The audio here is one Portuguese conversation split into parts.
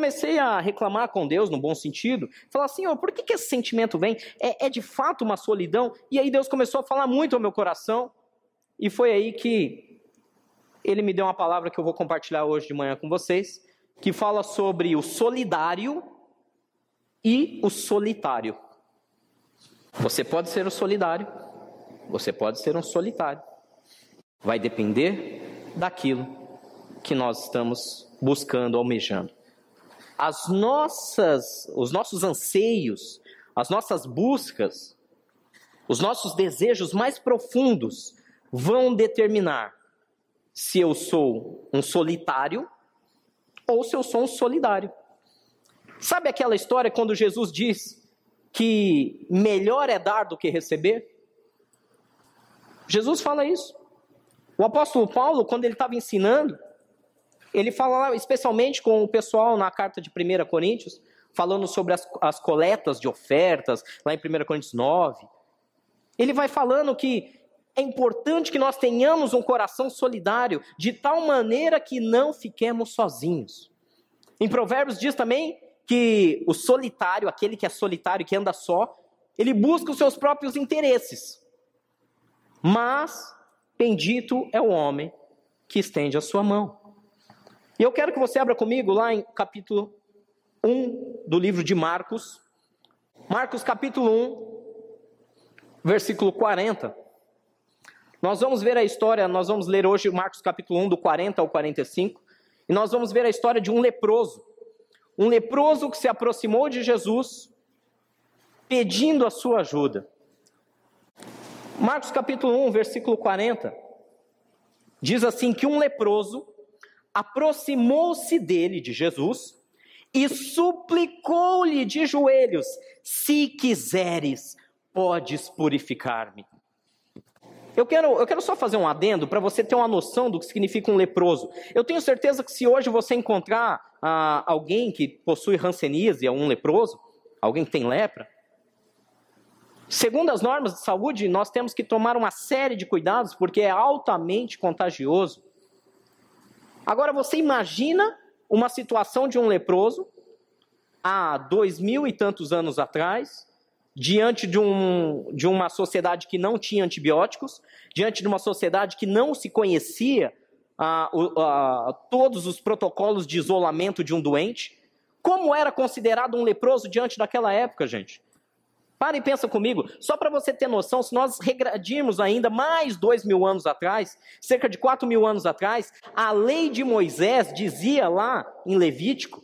comecei a reclamar com Deus, no bom sentido, falar assim, ó, por que esse sentimento vem? É de fato uma solidão? E aí Deus começou a falar muito ao meu coração, e foi aí que Ele me deu uma palavra que eu vou compartilhar hoje de manhã com vocês, que fala sobre o solidário e o solitário. Você pode ser o solidário, você pode ser um solitário. Vai depender daquilo que nós estamos buscando, almejando. Os nossos anseios, as nossas buscas, os nossos desejos mais profundos vão determinar se eu sou um solitário ou se eu sou um solidário. Sabe aquela história quando Jesus diz que melhor é dar do que receber? Jesus fala isso. O apóstolo Paulo, quando ele estava ensinando, ele fala especialmente com o pessoal na carta de 1 Coríntios, falando sobre as coletas de ofertas, lá em 1 Coríntios 9. Ele vai falando que é importante que nós tenhamos um coração solidário, de tal maneira que não fiquemos sozinhos. Em Provérbios diz também que o solitário, aquele que é solitário, que anda só, ele busca os seus próprios interesses. Mas bendito é o homem que estende a sua mão. E eu quero que você abra comigo lá em capítulo 1 do livro de Marcos. Marcos capítulo 1, versículo 40. Nós vamos ver a história, nós vamos ler hoje Marcos capítulo 1 do 40 ao 45. E nós vamos ver a história de um leproso. Um leproso que se aproximou de Jesus pedindo a sua ajuda. Marcos capítulo 1, versículo 40, diz assim que um leproso aproximou-se dele, de Jesus, e suplicou-lhe de joelhos, se quiseres, podes purificar-me. Eu quero só fazer um adendo para você ter uma noção do que significa um leproso. Eu tenho certeza que se hoje você encontrar alguém que possui hanseníase, um leproso, alguém que tem lepra, segundo as normas de saúde, nós temos que tomar uma série de cuidados, porque é altamente contagioso. Agora, você imagina uma situação de um leproso, há 2000 e tantos anos atrás, diante de uma sociedade que não tinha antibióticos, diante de uma sociedade que não se conhecia todos os protocolos de isolamento de um doente. Como era considerado um leproso diante daquela época, gente? Para e pensa comigo, só para você ter noção, se nós regredirmos ainda mais 2000 anos atrás, cerca de 4000 anos atrás, a lei de Moisés dizia lá em Levítico,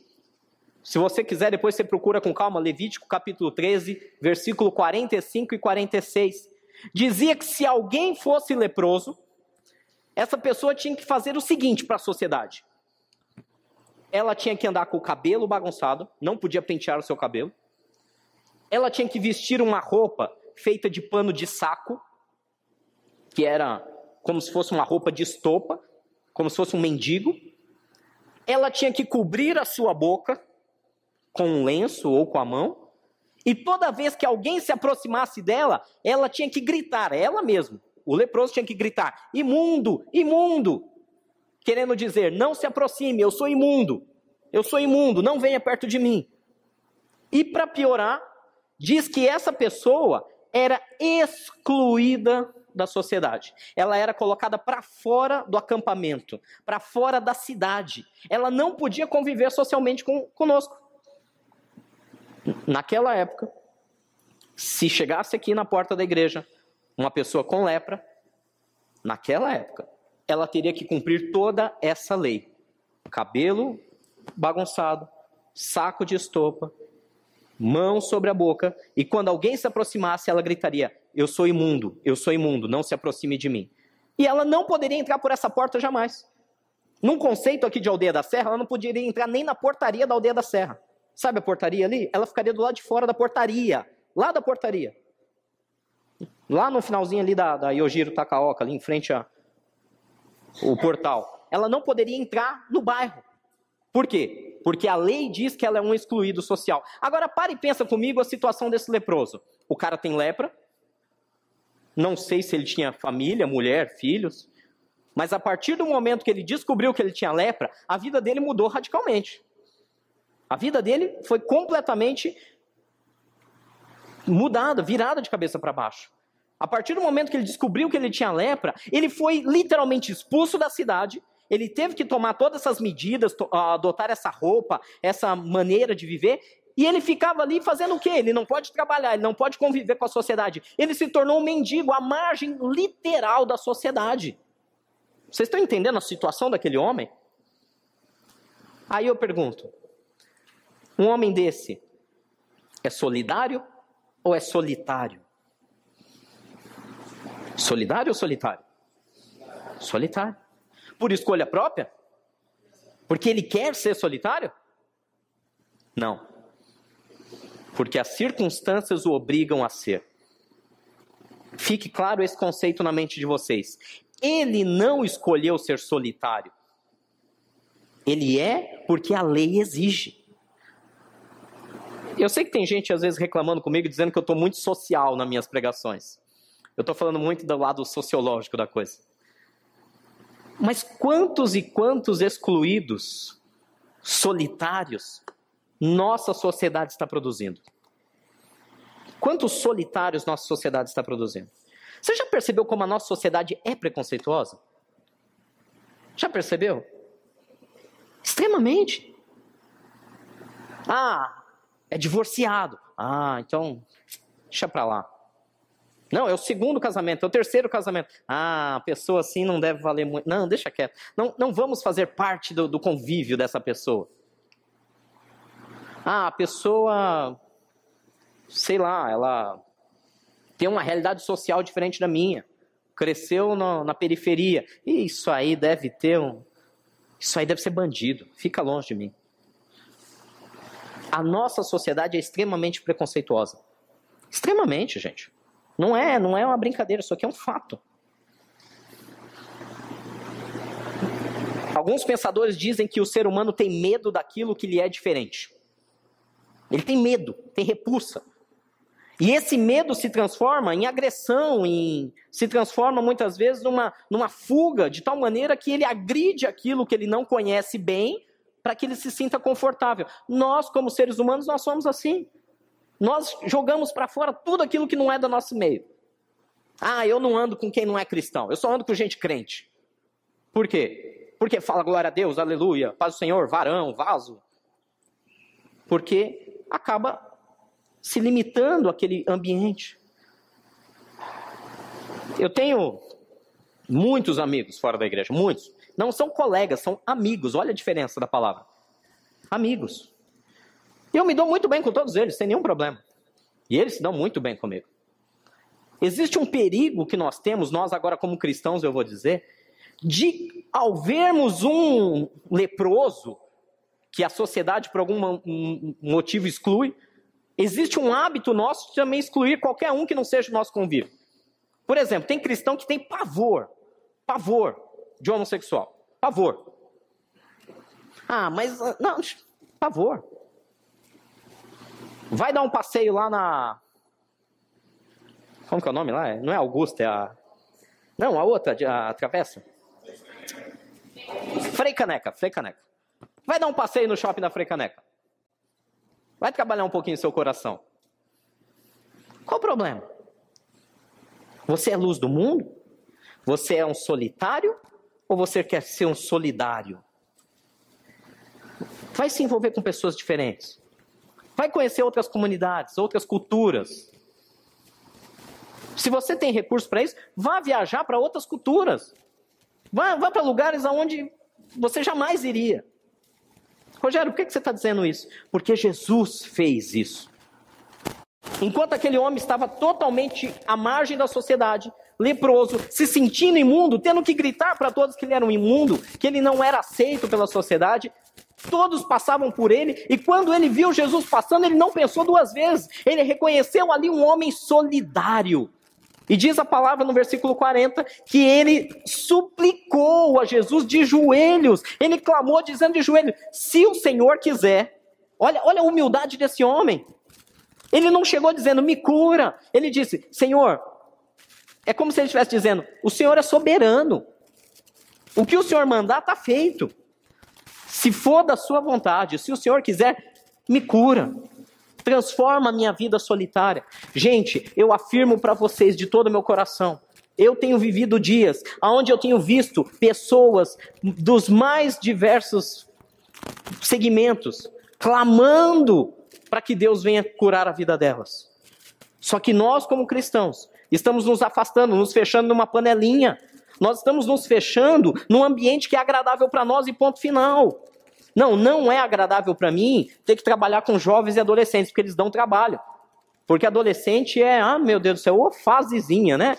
se você quiser depois você procura com calma, Levítico capítulo 13, versículo 45 e 46, dizia que se alguém fosse leproso, essa pessoa tinha que fazer o seguinte para a sociedade, ela tinha que andar com o cabelo bagunçado, não podia pentear o seu cabelo, ela tinha que vestir uma roupa feita de pano de saco, que era como se fosse uma roupa de estopa, como se fosse um mendigo. Ela tinha que cobrir a sua boca com um lenço ou com a mão. E toda vez que alguém se aproximasse dela, ela tinha que gritar, ela mesma. O leproso tinha que gritar, imundo, imundo. Querendo dizer, não se aproxime, eu sou imundo, não venha perto de mim. E para piorar, diz que essa pessoa era excluída da sociedade. Ela era colocada para fora do acampamento, para fora da cidade. Ela não podia conviver socialmente conosco. Naquela época, se chegasse aqui na porta da igreja uma pessoa com lepra, naquela época, ela teria que cumprir toda essa lei. Cabelo bagunçado, saco de estopa, mão sobre a boca, e quando alguém se aproximasse, ela gritaria, eu sou imundo, não se aproxime de mim. E ela não poderia entrar por essa porta jamais. Num conceito aqui de Aldeia da Serra, ela não poderia entrar nem na portaria da Aldeia da Serra. Sabe a portaria ali? Ela ficaria do lado de fora da portaria, lá da portaria. Lá no finalzinho ali da Yojiro Takaoka, ali em frente ao portal. Ela não poderia entrar no bairro. Por quê? Porque a lei diz que ela é um excluído social. Agora, para e pensa comigo a situação desse leproso. O cara tem lepra. Não sei se ele tinha família, mulher, filhos. Mas a partir do momento que ele descobriu que ele tinha lepra, a vida dele mudou radicalmente. A vida dele foi completamente mudada, virada de cabeça para baixo. A partir do momento que ele descobriu que ele tinha lepra, ele foi literalmente expulso da cidade. Ele teve que tomar todas essas medidas, adotar essa roupa, essa maneira de viver. E ele ficava ali fazendo o quê? Ele não pode trabalhar, ele não pode conviver com a sociedade. Ele se tornou um mendigo, à margem literal da sociedade. Vocês estão entendendo a situação daquele homem? Aí eu pergunto, um homem desse é solidário ou é solitário? Solidário ou solitário? Solitário. Por escolha própria? Porque ele quer ser solitário? Não. Porque as circunstâncias o obrigam a ser. Fique claro esse conceito na mente de vocês. Ele não escolheu ser solitário. Ele é porque a lei exige. Eu sei que tem gente às vezes reclamando comigo, dizendo que eu estou muito social nas minhas pregações. Eu estou falando muito do lado sociológico da coisa. Mas quantos e quantos excluídos, solitários, nossa sociedade está produzindo? Quantos solitários nossa sociedade está produzindo? Você já percebeu como a nossa sociedade é preconceituosa? Já percebeu? Extremamente. Ah, é divorciado. Ah, então deixa pra lá. Não, é o segundo casamento, é o terceiro casamento. Ah, a pessoa assim não deve valer muito. Não, deixa quieto. Não vamos fazer parte do convívio dessa pessoa. Ah, a pessoa, sei lá, ela tem uma realidade social diferente da minha. Cresceu na periferia. Isso aí deve ter Isso aí deve ser bandido. Fica longe de mim. A nossa sociedade é extremamente preconceituosa. Extremamente, gente. Não é uma brincadeira, isso aqui é um fato. Alguns pensadores dizem que o ser humano tem medo daquilo que lhe é diferente. Ele tem medo, tem repulsa. E esse medo se transforma em agressão, se transforma muitas vezes numa fuga, de tal maneira que ele agride aquilo que ele não conhece bem, para que ele se sinta confortável. Nós, como seres humanos, nós somos assim. Nós jogamos para fora tudo aquilo que não é do nosso meio. Ah, eu não ando com quem não é cristão, eu só ando com gente crente. Por quê? Porque fala glória a Deus, aleluia, paz do Senhor, varão, vaso. Porque acaba se limitando àquele ambiente. Eu tenho muitos amigos fora da igreja, muitos. Não são colegas, são amigos. Olha a diferença da palavra. Amigos. Eu me dou muito bem com todos eles, sem nenhum problema. E eles se dão muito bem comigo. Existe um perigo que nós temos, nós agora como cristãos, eu vou dizer, de ao vermos um leproso, que a sociedade por algum motivo exclui, existe um hábito nosso de também excluir qualquer um que não seja o nosso convívio. Por exemplo, tem cristão que tem pavor de homossexual, pavor. Ah, mas não, pavor. Vai dar um passeio lá na... Como que é o nome lá? Não é Augusta, é a... Não, a outra, a travessa. Frei Caneca. Vai dar um passeio no shopping da Frei Caneca. Vai trabalhar um pouquinho o seu coração. Qual o problema? Você é luz do mundo? Você é um solitário? Ou você quer ser um solidário? Vai se envolver com pessoas diferentes. Vai conhecer outras comunidades, outras culturas. Se você tem recurso para isso, vá viajar para outras culturas. Vá para lugares aonde você jamais iria. Rogério, por que você está dizendo isso? Porque Jesus fez isso. Enquanto aquele homem estava totalmente à margem da sociedade, leproso, se sentindo imundo, tendo que gritar para todos que ele era um imundo, que ele não era aceito pela sociedade, todos passavam por ele, e quando ele viu Jesus passando, ele não pensou duas vezes. Ele reconheceu ali um homem solidário. E diz a palavra no versículo 40 que ele suplicou a Jesus de joelhos. Ele clamou dizendo de joelhos, se o Senhor quiser. Olha a humildade desse homem. Ele não chegou dizendo, me cura. Ele disse, Senhor, é como se ele estivesse dizendo, o Senhor é soberano. O que o Senhor mandar está feito. Se for da sua vontade, se o Senhor quiser, me cura, transforma a minha vida solitária. Gente, eu afirmo para vocês de todo o meu coração, eu tenho vivido dias onde eu tenho visto pessoas dos mais diversos segmentos clamando para que Deus venha curar a vida delas. Só que nós, como cristãos, estamos nos afastando, nos fechando numa panelinha. Nós estamos nos fechando num ambiente que é agradável para nós e ponto final. Não é agradável para mim ter que trabalhar com jovens e adolescentes, porque eles dão trabalho. Porque adolescente é, meu Deus do céu, ô fasezinha, né?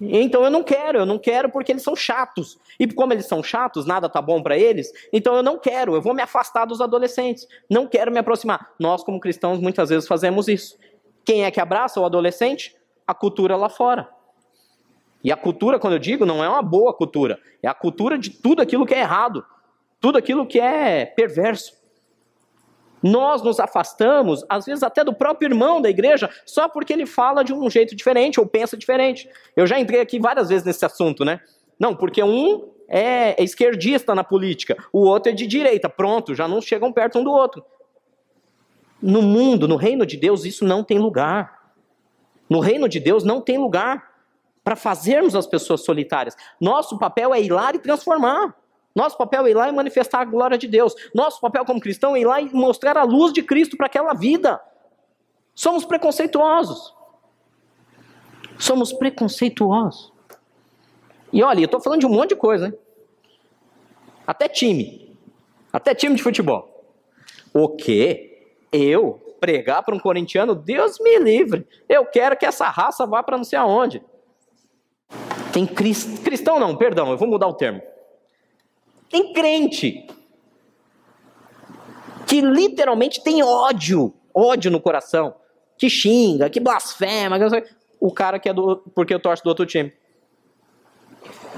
Então eu não quero porque eles são chatos. E como eles são chatos, nada tá bom para eles, então eu não quero, eu vou me afastar dos adolescentes. Não quero me aproximar. Nós, como cristãos, muitas vezes fazemos isso. Quem é que abraça o adolescente? A cultura lá fora. E a cultura, quando eu digo, não é uma boa cultura. É a cultura de tudo aquilo que é errado. Tudo aquilo que é perverso. Nós nos afastamos, às vezes até do próprio irmão da igreja, só porque ele fala de um jeito diferente ou pensa diferente. Eu já entrei aqui várias vezes nesse assunto, né? Não, porque um é esquerdista na política, o outro é de direita. Pronto, já não chegam perto um do outro. No mundo, no reino de Deus, isso não tem lugar. No reino de Deus não tem lugar para fazermos as pessoas solitárias. Nosso papel é ir lá e transformar. Nosso papel é ir lá e manifestar a glória de Deus. Nosso papel como cristão é ir lá e mostrar a luz de Cristo para aquela vida. Somos preconceituosos. Somos preconceituosos. E olha, eu estou falando de um monte de coisa, hein? Até time. Até time de futebol. O quê? Eu pregar para um corintiano? Deus me livre. Eu quero que essa raça vá para não sei aonde. Tem cristão não, perdão, eu vou mudar o termo. Tem crente que literalmente tem ódio no coração, que xinga, que blasfema, que... o cara que é do... porque eu torço do outro time.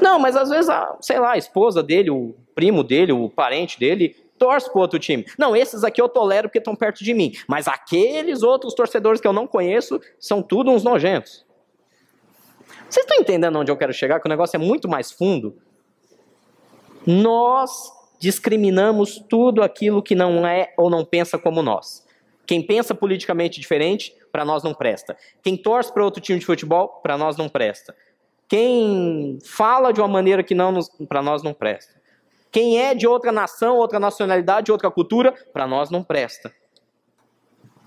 Não, mas às vezes, a esposa dele, o primo dele, o parente dele, torce pro outro time. Não, esses aqui eu tolero porque estão perto de mim, mas aqueles outros torcedores que eu não conheço são tudo uns nojentos. Vocês estão entendendo onde eu quero chegar? Que o negócio é muito mais fundo. Nós discriminamos tudo aquilo que não é ou não pensa como nós. Quem pensa politicamente diferente, para nós não presta. Quem torce para outro time de futebol, para nós não presta. Quem fala de uma maneira que não, para nós não presta. Quem é de outra nação, outra nacionalidade, outra cultura, para nós não presta.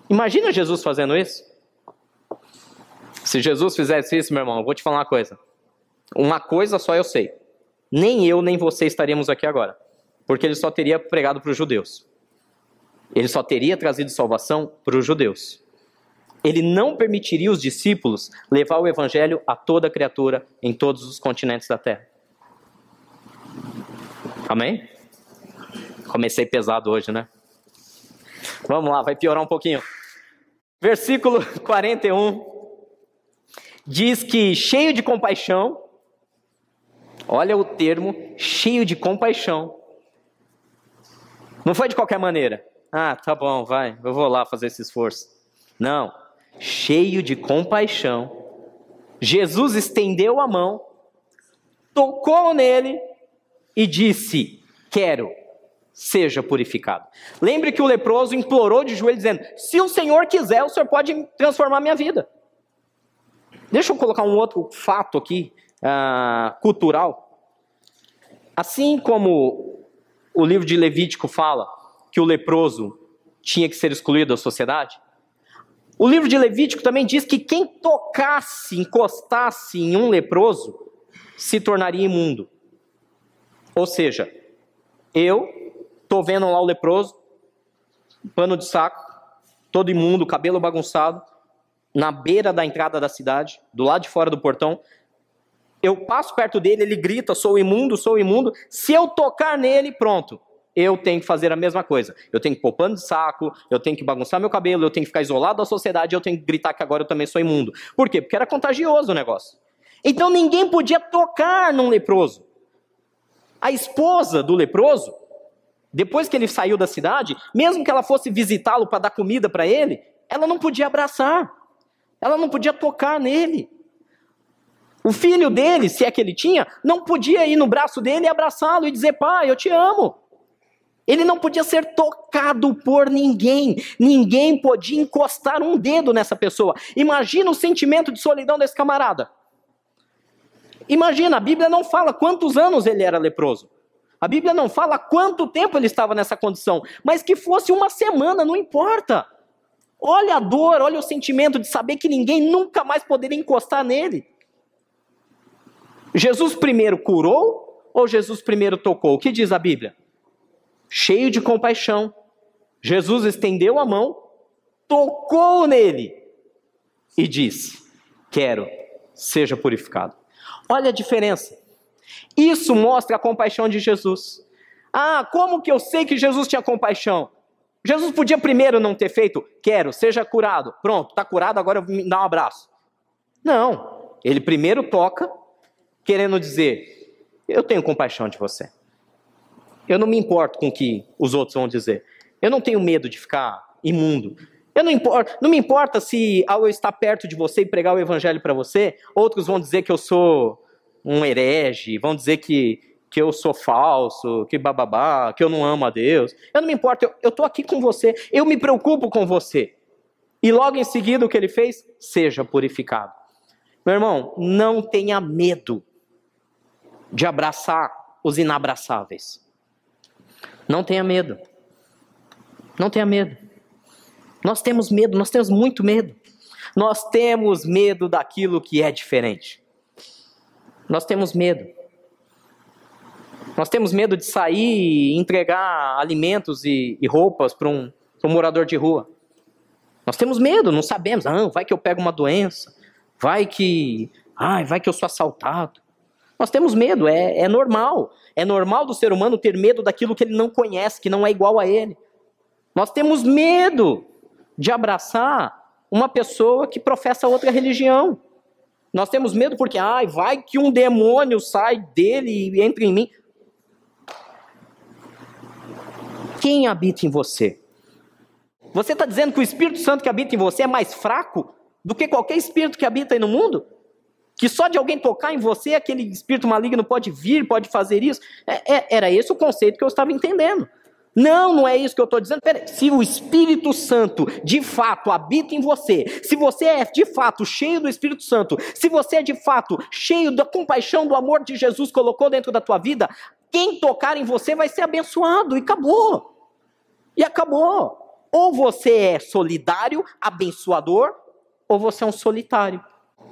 Imagina Jesus fazendo isso? Se Jesus fizesse isso, meu irmão, eu vou te falar uma coisa. Uma coisa só eu sei. Nem eu, nem você estaríamos aqui agora. Porque ele só teria pregado para os judeus. Ele só teria trazido salvação para os judeus. Ele não permitiria os discípulos levar o evangelho a toda criatura em todos os continentes da terra. Amém? Comecei pesado hoje, né? Vamos lá, vai piorar um pouquinho. Versículo 41 diz que cheio de compaixão, olha o termo, cheio de compaixão. Não foi de qualquer maneira. Ah, tá bom, vai, eu vou lá fazer esse esforço. Não, cheio de compaixão. Jesus estendeu a mão, tocou nele e disse, quero, seja purificado. Lembre que o leproso implorou de joelho dizendo, se o Senhor quiser, o Senhor pode transformar a minha vida. Deixa eu colocar um outro fato aqui. Cultural. Assim como o livro de Levítico fala que o leproso tinha que ser excluído da sociedade, o livro de Levítico também diz que quem tocasse, encostasse em um leproso, se tornaria imundo. Ou seja, eu tô vendo lá o leproso, pano de saco, todo imundo, cabelo bagunçado, na beira da entrada da cidade, do lado de fora do portão. Eu passo perto dele, ele grita, sou imundo, sou imundo. Se eu tocar nele, pronto. Eu tenho que fazer a mesma coisa. Eu tenho que pôr pano de saco, eu tenho que bagunçar meu cabelo, eu tenho que ficar isolado da sociedade, eu tenho que gritar que agora eu também sou imundo. Por quê? Porque era contagioso o negócio. Então ninguém podia tocar num leproso. A esposa do leproso, depois que ele saiu da cidade, mesmo que ela fosse visitá-lo para dar comida para ele, ela não podia abraçar. Ela não podia tocar nele. O filho dele, se é que ele tinha, não podia ir no braço dele e abraçá-lo e dizer, pai, eu te amo. Ele não podia ser tocado por ninguém. Ninguém podia encostar um dedo nessa pessoa. Imagina o sentimento de solidão desse camarada. Imagina, a Bíblia não fala quantos anos ele era leproso. A Bíblia não fala quanto tempo ele estava nessa condição. Mas que fosse uma semana, não importa. Olha a dor, olha o sentimento de saber que ninguém nunca mais poderia encostar nele. Jesus primeiro curou ou Jesus primeiro tocou? O que diz a Bíblia? Cheio de compaixão, Jesus estendeu a mão, tocou nele e disse: quero, seja purificado. Olha a diferença. Isso mostra a compaixão de Jesus. Ah, como que eu sei que Jesus tinha compaixão? Jesus podia primeiro não ter feito: quero, seja curado. Pronto, está curado, agora eu me dá um abraço. Não, ele primeiro toca, querendo dizer: eu tenho compaixão de você. Eu não me importo com o que os outros vão dizer. Eu não tenho medo de ficar imundo. Eu não me importa se ao eu estar perto de você e pregar o evangelho para você, outros vão dizer que eu sou um herege, vão dizer que eu sou falso, que bababá, que eu não amo a Deus. Eu não me importo, eu estou aqui com você, eu me preocupo com você. E logo em seguida o que ele fez? Seja purificado. Meu irmão, não tenha medo de abraçar os inabraçáveis. Não tenha medo. Não tenha medo. Nós temos medo, nós temos muito medo. Nós temos medo daquilo que é diferente. Nós temos medo. Nós temos medo de sair e entregar alimentos e roupas para um morador de rua. Nós temos medo, não sabemos. Ah, vai que eu pego uma doença. Vai que eu sou assaltado. Nós temos medo, é normal. É normal do ser humano ter medo daquilo que ele não conhece, que não é igual a ele. Nós temos medo de abraçar uma pessoa que professa outra religião. Nós temos medo porque, vai que um demônio sai dele e entra em mim. Quem habita em você? Você está dizendo que o Espírito Santo que habita em você é mais fraco do que qualquer espírito que habita aí no mundo? Que só de alguém tocar em você, aquele espírito maligno pode vir, pode fazer isso. Era esse o conceito que eu estava entendendo. Não é isso que eu estou dizendo. Peraí. Se o Espírito Santo de fato habita em você, se você é de fato cheio do Espírito Santo, se você é de fato cheio da compaixão, do amor de Jesus colocou dentro da tua vida, quem tocar em você vai ser abençoado. E acabou. E acabou. Ou você é solidário, abençoador, ou você é um solitário.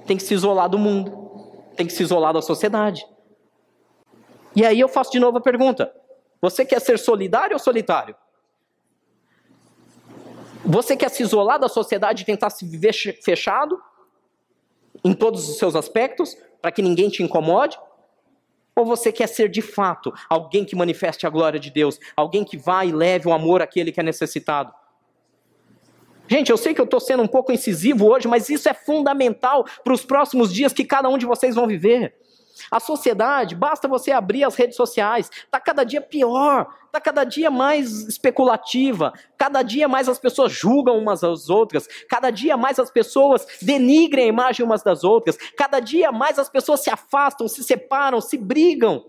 Tem que se isolar do mundo. Tem que se isolar da sociedade. E aí eu faço de novo a pergunta. Você quer ser solidário ou solitário? Você quer se isolar da sociedade e tentar se viver fechado? Em todos os seus aspectos? Para que ninguém te incomode? Ou você quer ser de fato alguém que manifeste a glória de Deus? Alguém que vá e leve o amor àquele que é necessitado? Gente, eu sei que eu estou sendo um pouco incisivo hoje, mas isso é fundamental para os próximos dias que cada um de vocês vão viver. A sociedade, basta você abrir as redes sociais, está cada dia pior, está cada dia mais especulativa, cada dia mais as pessoas julgam umas às outras, cada dia mais as pessoas denigrem a imagem umas das outras, cada dia mais as pessoas se afastam, se separam, se brigam,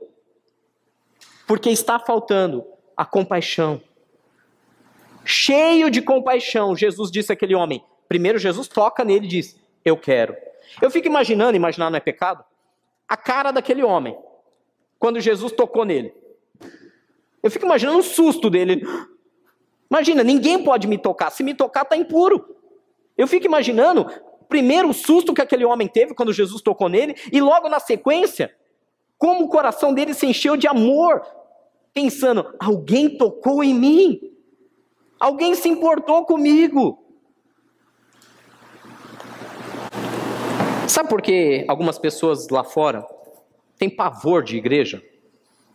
porque está faltando a compaixão. Cheio de compaixão, Jesus disse àquele homem. Primeiro Jesus toca nele e diz: eu quero. Eu fico imaginando, imaginar não é pecado, a cara daquele homem, quando Jesus tocou nele. Eu fico imaginando o susto dele. Imagina, ninguém pode me tocar, se me tocar está impuro. Eu fico imaginando, primeiro o susto que aquele homem teve quando Jesus tocou nele, e logo na sequência, como o coração dele se encheu de amor, pensando: alguém tocou em mim. Alguém se importou comigo. Sabe por que algumas pessoas lá fora têm pavor de igreja?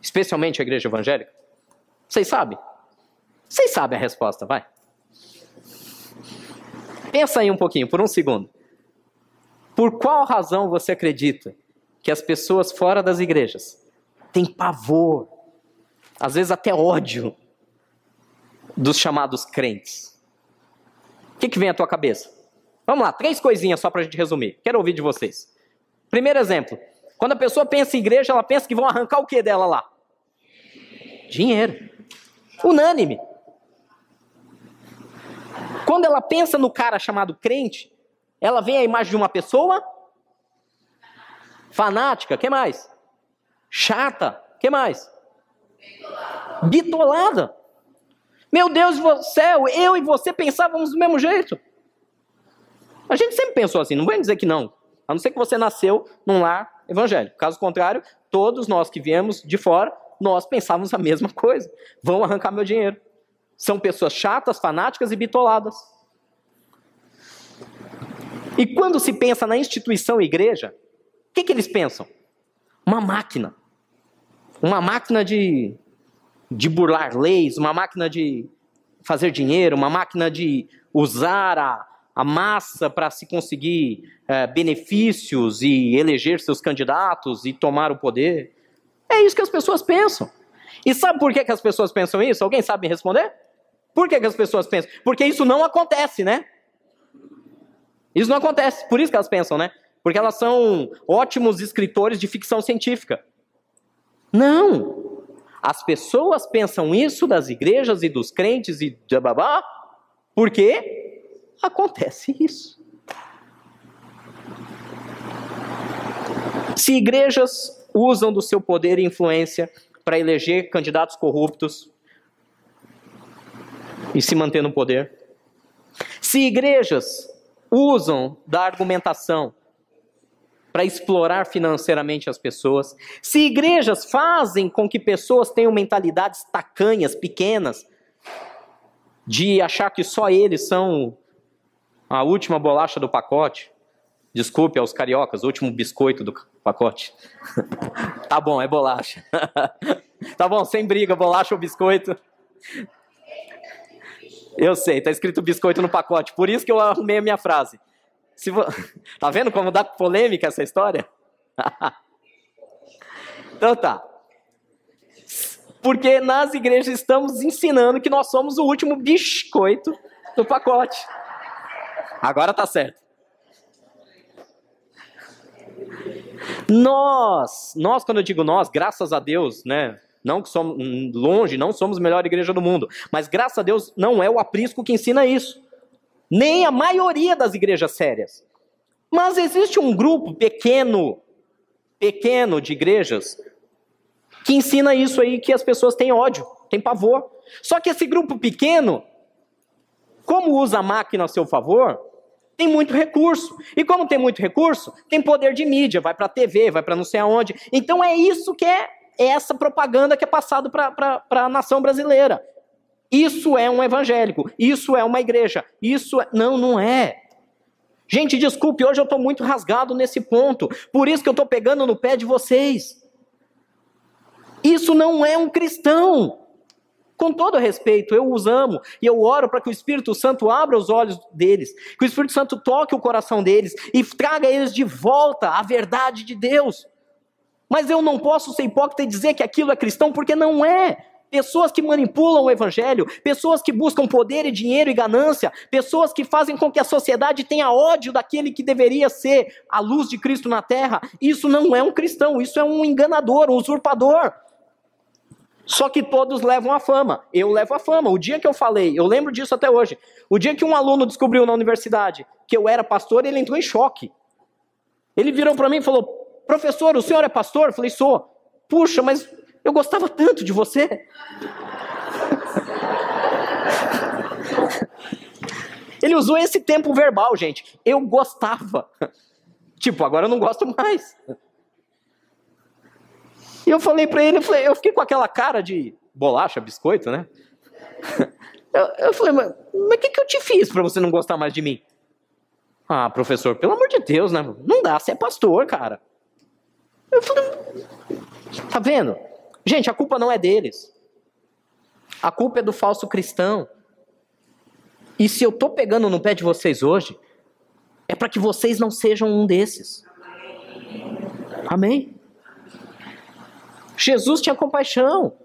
Especialmente a igreja evangélica? Vocês sabem? Vocês sabem a resposta, vai. Pensa aí um pouquinho, por um segundo. Por qual razão você acredita que as pessoas fora das igrejas têm pavor, às vezes até ódio, dos chamados crentes? O que vem à tua cabeça? Vamos lá, 3 coisinhas só para a gente resumir. Quero ouvir de vocês. Primeiro exemplo. Quando a pessoa pensa em igreja, ela pensa que vão arrancar o que dela lá? Dinheiro. Unânime. Quando ela pensa no cara chamado crente, ela vem à imagem de uma pessoa fanática, o que mais? Chata, o que mais? Bitolada. Meu Deus do céu, eu e você pensávamos do mesmo jeito. A gente sempre pensou assim, não vem dizer que não. A não ser que você nasceu num lar evangélico. Caso contrário, todos nós que viemos de fora, nós pensávamos a mesma coisa. Vão arrancar meu dinheiro. São pessoas chatas, fanáticas e bitoladas. E quando se pensa na instituição igreja, o que eles pensam? Uma máquina. Uma máquina de burlar leis, uma máquina de fazer dinheiro, uma máquina de usar a massa para se conseguir benefícios e eleger seus candidatos e tomar o poder. É isso que as pessoas pensam. E sabe por que as pessoas pensam isso? Alguém sabe me responder? Por que as pessoas pensam? Porque isso não acontece, né? Isso não acontece, por isso que elas pensam, né? Porque elas são ótimos escritores de ficção científica. Não! As pessoas pensam isso das igrejas e dos crentes e babá, porque acontece isso. Se igrejas usam do seu poder e influência para eleger candidatos corruptos e se manter no poder, se igrejas usam da argumentação para explorar financeiramente as pessoas, se igrejas fazem com que pessoas tenham mentalidades tacanhas, pequenas, de achar que só eles são a última bolacha do pacote, desculpe aos cariocas, o último biscoito do pacote, tá bom, é bolacha, tá bom, sem briga, bolacha ou biscoito. Eu sei, tá escrito biscoito no pacote, por isso que eu arrumei a minha frase. Tá vendo como dá polêmica essa história? Então tá. Porque nas igrejas estamos ensinando que nós somos o último biscoito do pacote. Agora tá certo. Nós, quando eu digo nós, graças a Deus, né? Não que somos longe, não somos a melhor igreja do mundo. Mas graças a Deus não é o aprisco que ensina isso. Nem a maioria das igrejas sérias. Mas existe um grupo pequeno de igrejas que ensina isso aí, que as pessoas têm ódio, têm pavor. Só que esse grupo pequeno, como usa a máquina a seu favor, tem muito recurso. E como tem muito recurso, tem poder de mídia, vai pra TV, vai pra não sei aonde. Então é isso que é essa propaganda que é passada para a nação brasileira. Isso é um evangélico, isso é uma igreja, isso é... Não é. Gente, desculpe, hoje eu estou muito rasgado nesse ponto, por isso que eu estou pegando no pé de vocês. Isso não é um cristão. Com todo respeito, eu os amo e eu oro para que o Espírito Santo abra os olhos deles, que o Espírito Santo toque o coração deles e traga eles de volta à verdade de Deus. Mas eu não posso ser hipócrita e dizer que aquilo é cristão, porque não é. Pessoas que manipulam o evangelho, pessoas que buscam poder e dinheiro e ganância, pessoas que fazem com que a sociedade tenha ódio daquele que deveria ser a luz de Cristo na terra. Isso não é um cristão, isso é um enganador, um usurpador. Só que todos levam a fama. Eu levo a fama. O dia que eu falei, eu lembro disso até hoje, o dia que um aluno descobriu na universidade que eu era pastor, ele entrou em choque. Ele virou para mim e falou: professor, o senhor é pastor? Eu falei, sou. Puxa, mas eu gostava tanto de você. Ele usou esse tempo verbal, gente. Eu gostava. Tipo, agora eu não gosto mais. E eu falei pra ele, eu fiquei com aquela cara de bolacha, biscoito, né? Eu falei, mas que eu te fiz pra você não gostar mais de mim? Ah, professor, pelo amor de Deus, né? Não dá, você é pastor, cara. Eu falei, tá vendo? Gente, a culpa não é deles. A culpa é do falso cristão. E se eu tô pegando no pé de vocês hoje, é para que vocês não sejam um desses. Amém? Jesus tinha compaixão.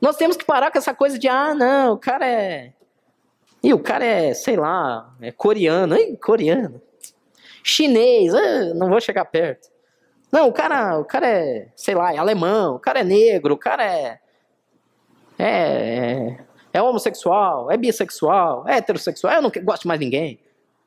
Nós temos que parar com essa coisa de, não, o cara é... E o cara é, sei lá, é coreano. Ei, coreano. Chinês, não vou chegar perto. Não, o cara é, sei lá, é alemão, o cara é negro, o cara é É homossexual, é bissexual, é heterossexual, eu não gosto de mais ninguém.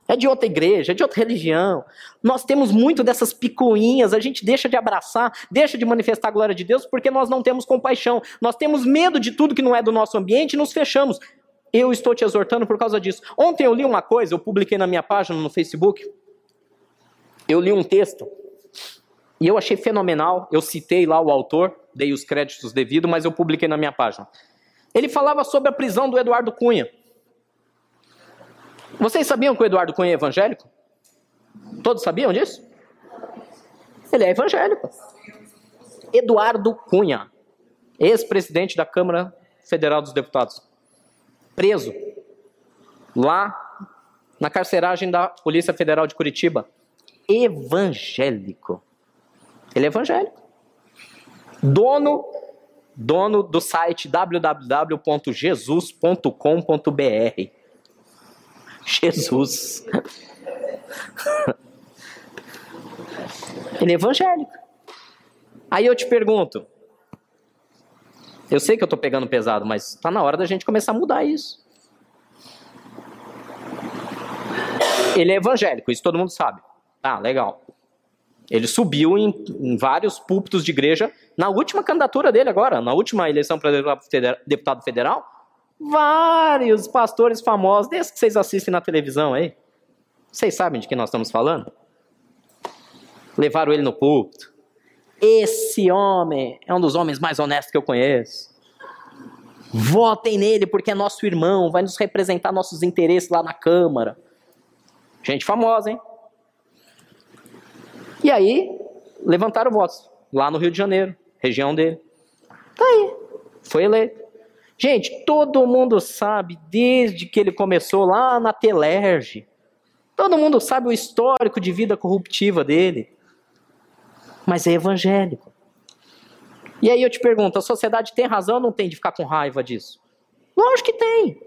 É de outra igreja, é de outra religião. Nós temos muito dessas picuinhas, a gente deixa de abraçar, deixa de manifestar a glória de Deus porque nós não temos compaixão. Nós temos medo de tudo que não é do nosso ambiente e nos fechamos. Eu estou te exortando por causa disso. Ontem eu li uma coisa, eu publiquei na minha página no Facebook. Eu li um texto e eu achei fenomenal. Eu citei lá o autor, dei os créditos devidos, mas eu publiquei na minha página. Ele falava sobre a prisão do Eduardo Cunha. Vocês sabiam que o Eduardo Cunha é evangélico? Todos sabiam disso? Ele é evangélico. Eduardo Cunha, ex-presidente da Câmara Federal dos Deputados, preso lá na carceragem da Polícia Federal de Curitiba. Evangélico. Ele é evangélico. Dono do site www.jesus.com.br. Jesus. Ele é evangélico. Aí eu te pergunto, eu sei que eu estou pegando pesado, mas está na hora da gente começar a mudar isso. Ele é evangélico, isso todo mundo sabe. Ah, legal. Ele subiu em vários púlpitos de igreja. Na última candidatura dele agora, na última eleição para deputado federal, vários pastores famosos, desses que vocês assistem na televisão aí, vocês sabem de quem nós estamos falando? Levaram ele no púlpito. Esse homem é um dos homens mais honestos que eu conheço. Votem nele porque é nosso irmão, vai nos representar nossos interesses lá na Câmara. Gente famosa, hein? E aí, levantaram votos lá no Rio de Janeiro, região dele. Tá aí, foi eleito. Gente, todo mundo sabe, desde que ele começou lá na Telerje, todo mundo sabe o histórico de vida corruptiva dele, mas é evangélico. E aí eu te pergunto, a sociedade tem razão ou não tem de ficar com raiva disso? Lógico que tem.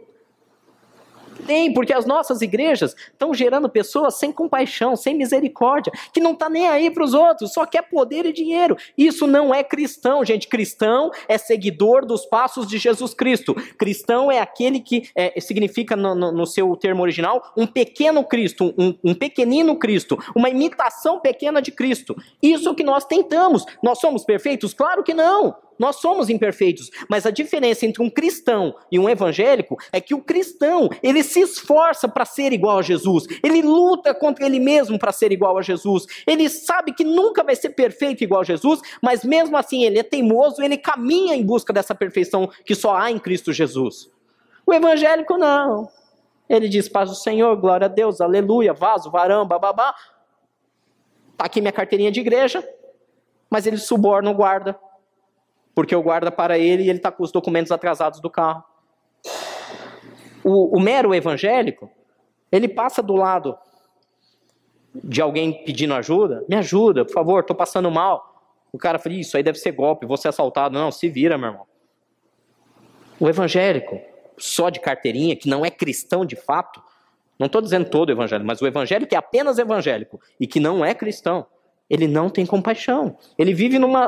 Tem, porque as nossas igrejas estão gerando pessoas sem compaixão, sem misericórdia, que não está nem aí para os outros, só quer poder e dinheiro. Isso não é cristão, gente. Cristão é seguidor dos passos de Jesus Cristo. Cristão é aquele que significa, no seu termo original, um pequeno Cristo, um pequenino Cristo, uma imitação pequena de Cristo. Isso é o que nós tentamos. Nós somos perfeitos? Claro que não. Nós somos imperfeitos, mas a diferença entre um cristão e um evangélico é que o cristão, ele se esforça para ser igual a Jesus, ele luta contra ele mesmo para ser igual a Jesus, ele sabe que nunca vai ser perfeito igual a Jesus, mas mesmo assim ele é teimoso, ele caminha em busca dessa perfeição que só há em Cristo Jesus. O evangélico não, ele diz, paz do Senhor, glória a Deus, aleluia, vaso, varão, bababá, tá aqui minha carteirinha de igreja, mas ele suborna o guarda, porque o guarda para ele e ele está com os documentos atrasados do carro. O mero evangélico, ele passa do lado de alguém pedindo ajuda. Me ajuda, por favor, estou passando mal. O cara fala, isso aí deve ser golpe, vou ser assaltado. Não, se vira, meu irmão. O evangélico, só de carteirinha, que não é cristão de fato, não estou dizendo todo evangélico, mas o evangélico que é apenas evangélico e que não é cristão, ele não tem compaixão. Ele vive num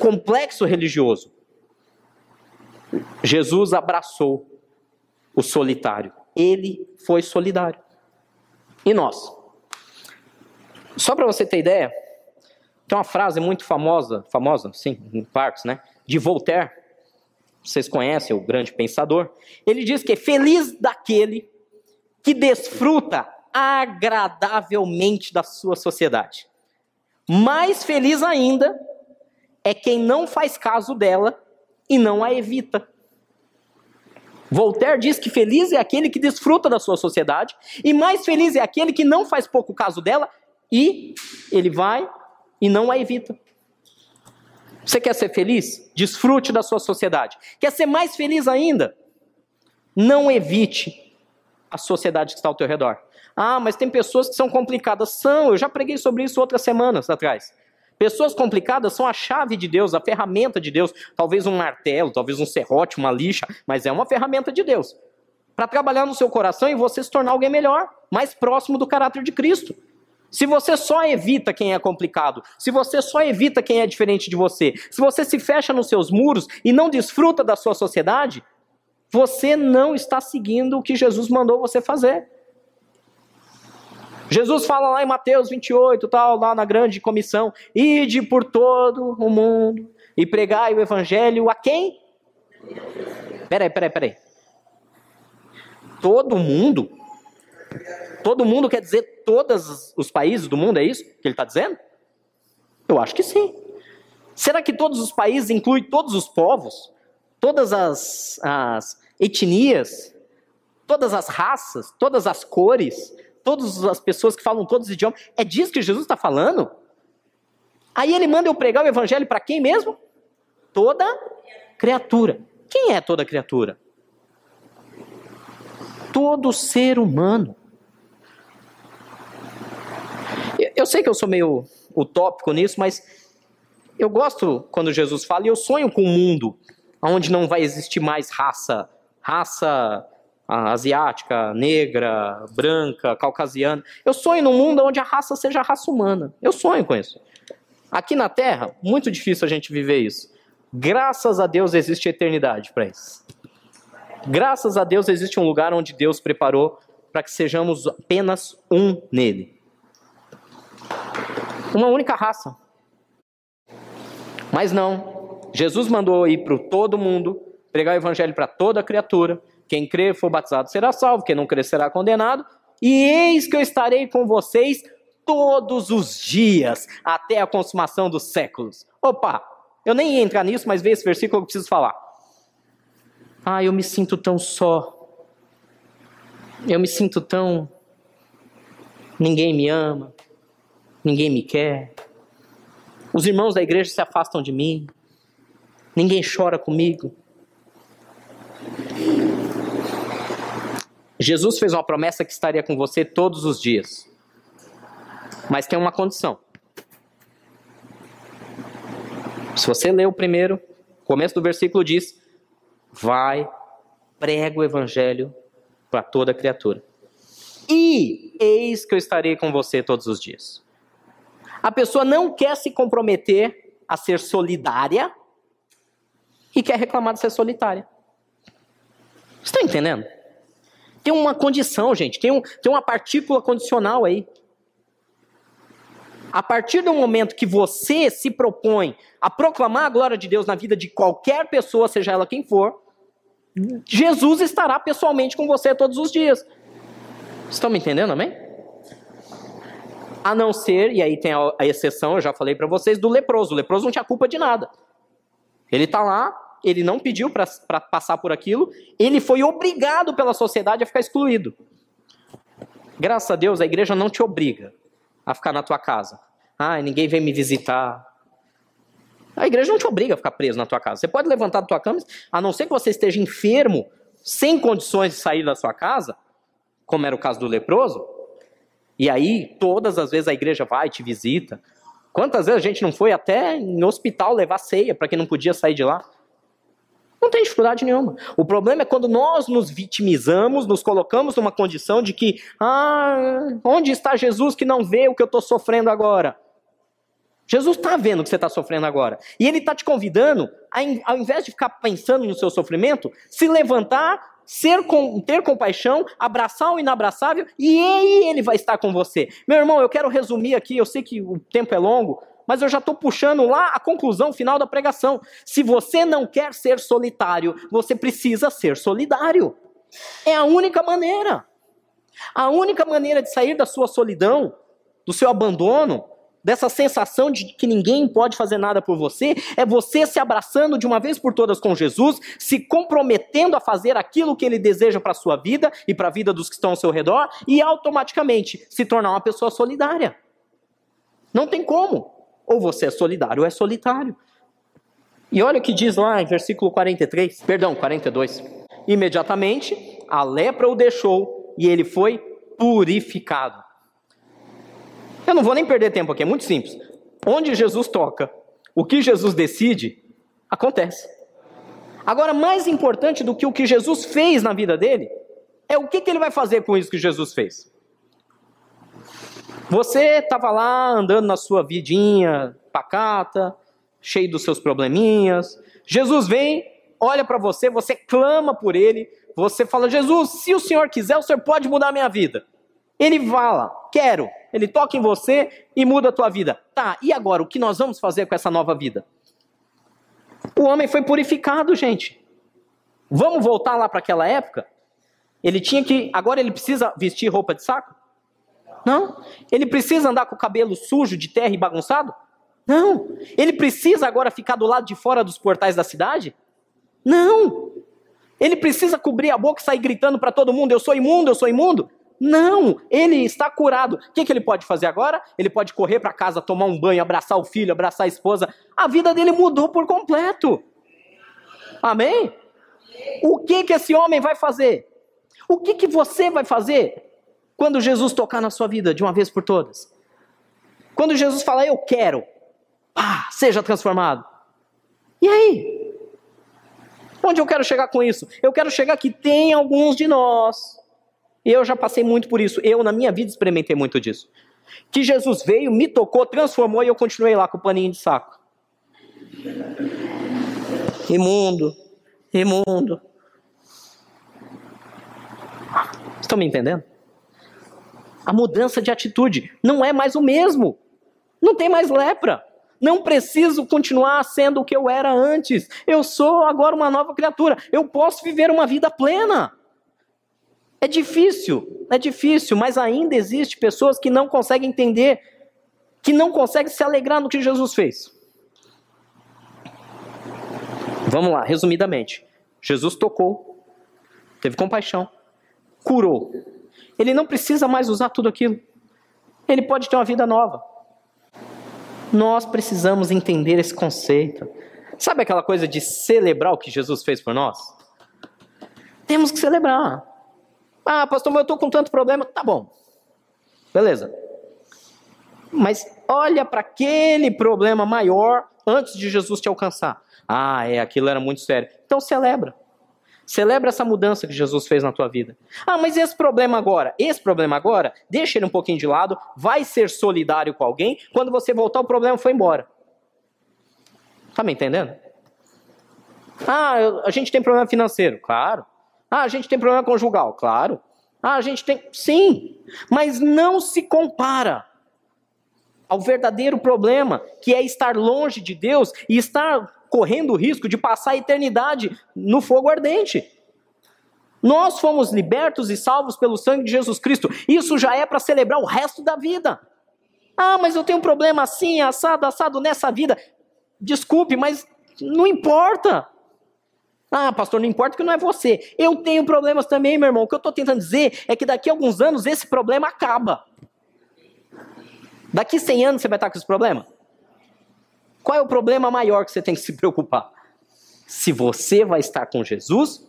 complexo religioso. Jesus abraçou o solitário. Ele foi solidário. E nós? Só para você ter ideia, tem uma frase muito famosa, sim, em partes, né? De Voltaire. Vocês conhecem, o grande pensador. Ele diz que é feliz daquele que desfruta agradavelmente da sua sociedade. Mais feliz ainda é quem não faz caso dela e não a evita. Voltaire diz que feliz é aquele que desfruta da sua sociedade e mais feliz é aquele que não faz pouco caso dela e ele vai e não a evita. Você quer ser feliz? Desfrute da sua sociedade. Quer ser mais feliz ainda? Não evite a sociedade que está ao teu redor. Ah, mas tem pessoas que são complicadas. São, eu já preguei sobre isso outras semanas atrás. Pessoas complicadas são a chave de Deus, a ferramenta de Deus. Talvez um martelo, talvez um serrote, uma lixa, mas é uma ferramenta de Deus. Para trabalhar no seu coração e você se tornar alguém melhor, mais próximo do caráter de Cristo. Se você só evita quem é complicado, se você só evita quem é diferente de você, se você se fecha nos seus muros e não desfruta da sua sociedade, você não está seguindo o que Jesus mandou você fazer. Jesus fala lá em Mateus 28, tal, lá na grande comissão, ide por todo o mundo e pregai o evangelho a quem? Peraí. Todo mundo? Todo mundo quer dizer todos os países do mundo, é isso que ele está dizendo? Eu acho que sim. Será que todos os países incluem todos os povos? Todas as etnias? Todas as raças? Todas as cores? Todas as pessoas que falam todos os idiomas? É disso que Jesus está falando? Aí ele manda eu pregar o evangelho para quem mesmo? Toda criatura. Quem é toda criatura? Todo ser humano. Eu sei que eu sou meio utópico nisso, mas eu gosto quando Jesus fala, e eu sonho com um mundo onde não vai existir mais raça asiática, negra, branca, caucasiana. Eu sonho num mundo onde a raça seja a raça humana. Eu sonho com isso. Aqui na Terra, muito difícil a gente viver isso. Graças a Deus existe eternidade para isso. Graças a Deus existe um lugar onde Deus preparou para que sejamos apenas um nele. Uma única raça. Mas não. Jesus mandou ir para todo mundo, pregar o evangelho para toda criatura. Quem crer e for batizado será salvo, quem não crer será condenado. E eis que eu estarei com vocês todos os dias, até a consumação dos séculos. Opa, eu nem ia entrar nisso, mas veio esse versículo que eu preciso falar. Ah, eu me sinto tão só. Eu me sinto tão... Ninguém me ama. Ninguém me quer. Os irmãos da igreja se afastam de mim. Ninguém chora comigo. Jesus fez uma promessa que estaria com você todos os dias. Mas tem uma condição. Se você ler o primeiro, o começo do versículo diz: vai, prega o evangelho para toda criatura. E eis que eu estarei com você todos os dias. A pessoa não quer se comprometer a ser solidária e quer reclamar de ser solitária. Vocês estão entendendo? Tem uma condição, gente. Tem uma partícula condicional aí. A partir do momento que você se propõe a proclamar a glória de Deus na vida de qualquer pessoa, seja ela quem for, Jesus estará pessoalmente com você todos os dias. Vocês estão me entendendo, amém? A não ser, e aí tem a exceção, eu já falei para vocês, do leproso. O leproso não tinha culpa de nada. Ele está lá, ele não pediu para passar por aquilo, ele foi obrigado pela sociedade a ficar excluído. Graças a Deus, a igreja não te obriga a ficar na tua casa. Ah, ninguém vem me visitar. A igreja não te obriga a ficar preso na tua casa. Você pode levantar da tua cama, a não ser que você esteja enfermo, sem condições de sair da sua casa, como era o caso do leproso. E aí, todas as vezes a igreja vai e te visita. Quantas vezes a gente não foi até em hospital levar ceia para quem não podia sair de lá? Não tem dificuldade nenhuma. O problema é quando nós nos vitimizamos, nos colocamos numa condição de que, onde está Jesus que não vê o que eu estou sofrendo agora? Jesus está vendo o que você está sofrendo agora. E ele está te convidando, ao invés de ficar pensando no seu sofrimento, se levantar, ter compaixão, abraçar o inabraçável, e ele vai estar com você. Meu irmão, eu quero resumir aqui, eu sei que o tempo é longo, mas eu já estou puxando lá a conclusão final da pregação. Se você não quer ser solitário, você precisa ser solidário. É a única maneira. A única maneira de sair da sua solidão, do seu abandono, dessa sensação de que ninguém pode fazer nada por você, é você se abraçando de uma vez por todas com Jesus, se comprometendo a fazer aquilo que ele deseja para a sua vida e para a vida dos que estão ao seu redor, e automaticamente se tornar uma pessoa solidária. Não tem como. Ou você é solidário ou é solitário. E olha o que diz lá em versículo 42. Imediatamente a lepra o deixou e ele foi purificado. Eu não vou nem perder tempo aqui, é muito simples. Onde Jesus toca, o que Jesus decide, acontece. Agora, mais importante do que o que Jesus fez na vida dele, é o que ele vai fazer com isso que Jesus fez. Você estava lá andando na sua vidinha pacata, cheio dos seus probleminhas. Jesus vem, olha para você, você clama por ele. Você fala, Jesus, se o Senhor quiser, o Senhor pode mudar a minha vida. Ele fala, quero. Ele toca em você e muda a tua vida. Tá, e agora, o que nós vamos fazer com essa nova vida? O homem foi purificado, gente. Vamos voltar lá para aquela época? Ele tinha que... Agora ele precisa vestir roupa de saco? Não. Ele precisa andar com o cabelo sujo de terra e bagunçado? Não. Ele precisa agora ficar do lado de fora dos portais da cidade? Não. Ele precisa cobrir a boca e sair gritando para todo mundo, eu sou imundo, eu sou imundo? Não, ele está curado. O que, que ele pode fazer agora? Ele pode correr para casa, tomar um banho, abraçar o filho, abraçar a esposa. A vida dele mudou por completo. Amém? O que, que esse homem vai fazer? O que, que você vai fazer quando Jesus tocar na sua vida de uma vez por todas? Quando Jesus falar, eu quero, seja transformado. E aí? Onde eu quero chegar com isso? Eu quero chegar que tem alguns de nós. Eu já passei muito por isso. Eu, na minha vida, experimentei muito disso. Que Jesus veio, me tocou, transformou e eu continuei lá com o paninho de saco. Imundo. Imundo. Estão me entendendo? A mudança de atitude não é mais o mesmo. Não tem mais lepra. Não preciso continuar sendo o que eu era antes. Eu sou agora uma nova criatura. Eu posso viver uma vida plena. É difícil, mas ainda existe pessoas que não conseguem entender, que não conseguem se alegrar no que Jesus fez. Vamos lá, resumidamente. Jesus tocou, teve compaixão, curou. Ele não precisa mais usar tudo aquilo. Ele pode ter uma vida nova. Nós precisamos entender esse conceito. Sabe aquela coisa de celebrar o que Jesus fez por nós? Temos que celebrar. Ah, pastor, mas eu estou com tanto problema. Tá bom. Beleza. Mas olha para aquele problema maior antes de Jesus te alcançar. Ah, é, aquilo era muito sério. Então celebra. Celebra essa mudança que Jesus fez na tua vida. Ah, mas esse problema agora, deixa ele um pouquinho de lado, vai ser solidário com alguém, quando você voltar o problema foi embora. Tá me entendendo? Ah, a gente tem problema financeiro, claro. Ah, a gente tem problema conjugal, claro. Ah, a gente tem... Sim, mas não se compara ao verdadeiro problema, que é estar longe de Deus e estar... correndo o risco de passar a eternidade no fogo ardente. Nós fomos libertos e salvos pelo sangue de Jesus Cristo. Isso já é para celebrar o resto da vida. Ah, mas eu tenho um problema assim, assado, assado nessa vida. Desculpe, mas não importa. Ah, pastor, não importa que não é você. Eu tenho problemas também, meu irmão. O que eu estou tentando dizer é que daqui a alguns anos esse problema acaba. Daqui 100 anos você vai estar com esse problema? Qual é o problema maior que você tem que se preocupar? Se você vai estar com Jesus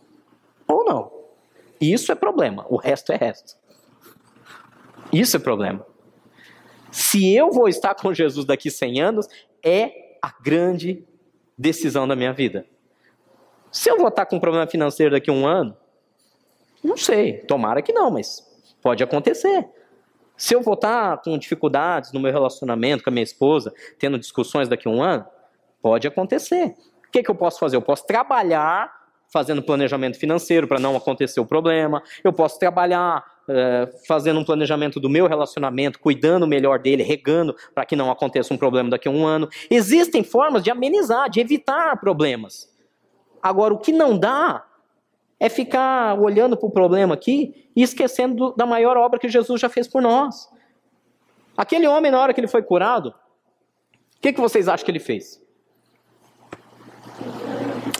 ou não. Isso é problema, o resto é resto. Isso é problema. Se eu vou estar com Jesus daqui 100 anos, é a grande decisão da minha vida. Se eu vou estar com um problema financeiro daqui a um ano, não sei, tomara que não, mas pode acontecer. Se eu voltar com dificuldades no meu relacionamento com a minha esposa, tendo discussões daqui a um ano, pode acontecer. O que, que eu posso fazer? Eu posso trabalhar fazendo planejamento financeiro para não acontecer o problema. Eu posso trabalhar fazendo um planejamento do meu relacionamento, cuidando melhor dele, regando para que não aconteça um problema daqui a um ano. Existem formas de amenizar, de evitar problemas. Agora, o que não dá é ficar olhando para o problema aqui e esquecendo da maior obra que Jesus já fez por nós. Aquele homem, na hora que ele foi curado, o que vocês acham que ele fez?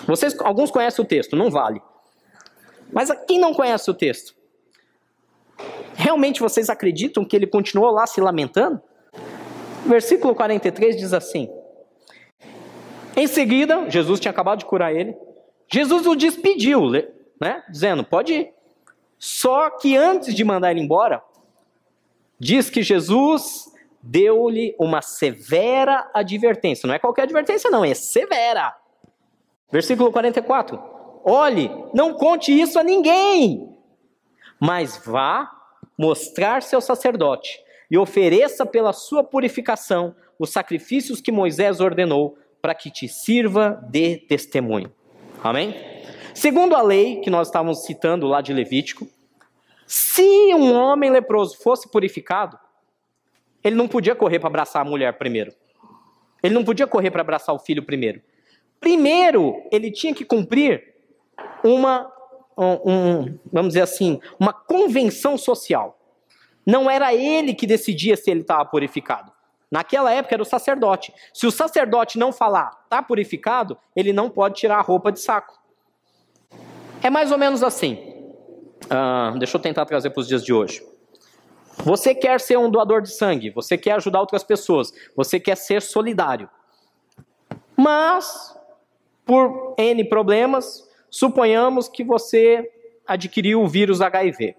Vocês, alguns conhecem o texto, não vale. Mas quem não conhece o texto? Realmente vocês acreditam que ele continuou lá se lamentando? O versículo 43 diz assim. Em seguida, Jesus tinha acabado de curar ele. Jesus o despediu, né? Dizendo, pode ir. Só que antes de mandar ele embora, diz que Jesus deu-lhe uma severa advertência. Não é qualquer advertência não, é severa. Versículo 44. Olhe, não conte isso a ninguém, mas vá mostrar-se ao sacerdote e ofereça pela sua purificação os sacrifícios que Moisés ordenou, para que te sirva de testemunho. Amém? Segundo a lei que nós estávamos citando lá de Levítico, se um homem leproso fosse purificado, ele não podia correr para abraçar a mulher primeiro. Ele não podia correr para abraçar o filho primeiro. Primeiro, ele tinha que cumprir vamos dizer assim, uma convenção social. Não era ele que decidia se ele estava purificado. Naquela época era o sacerdote. Se o sacerdote não falar, está purificado, ele não pode tirar a roupa de saco. É mais ou menos assim. Deixa eu tentar trazer para os dias de hoje. Você quer ser um doador de sangue, você quer ajudar outras pessoas, você quer ser solidário. Mas, por N problemas, suponhamos que você adquiriu o vírus HIV.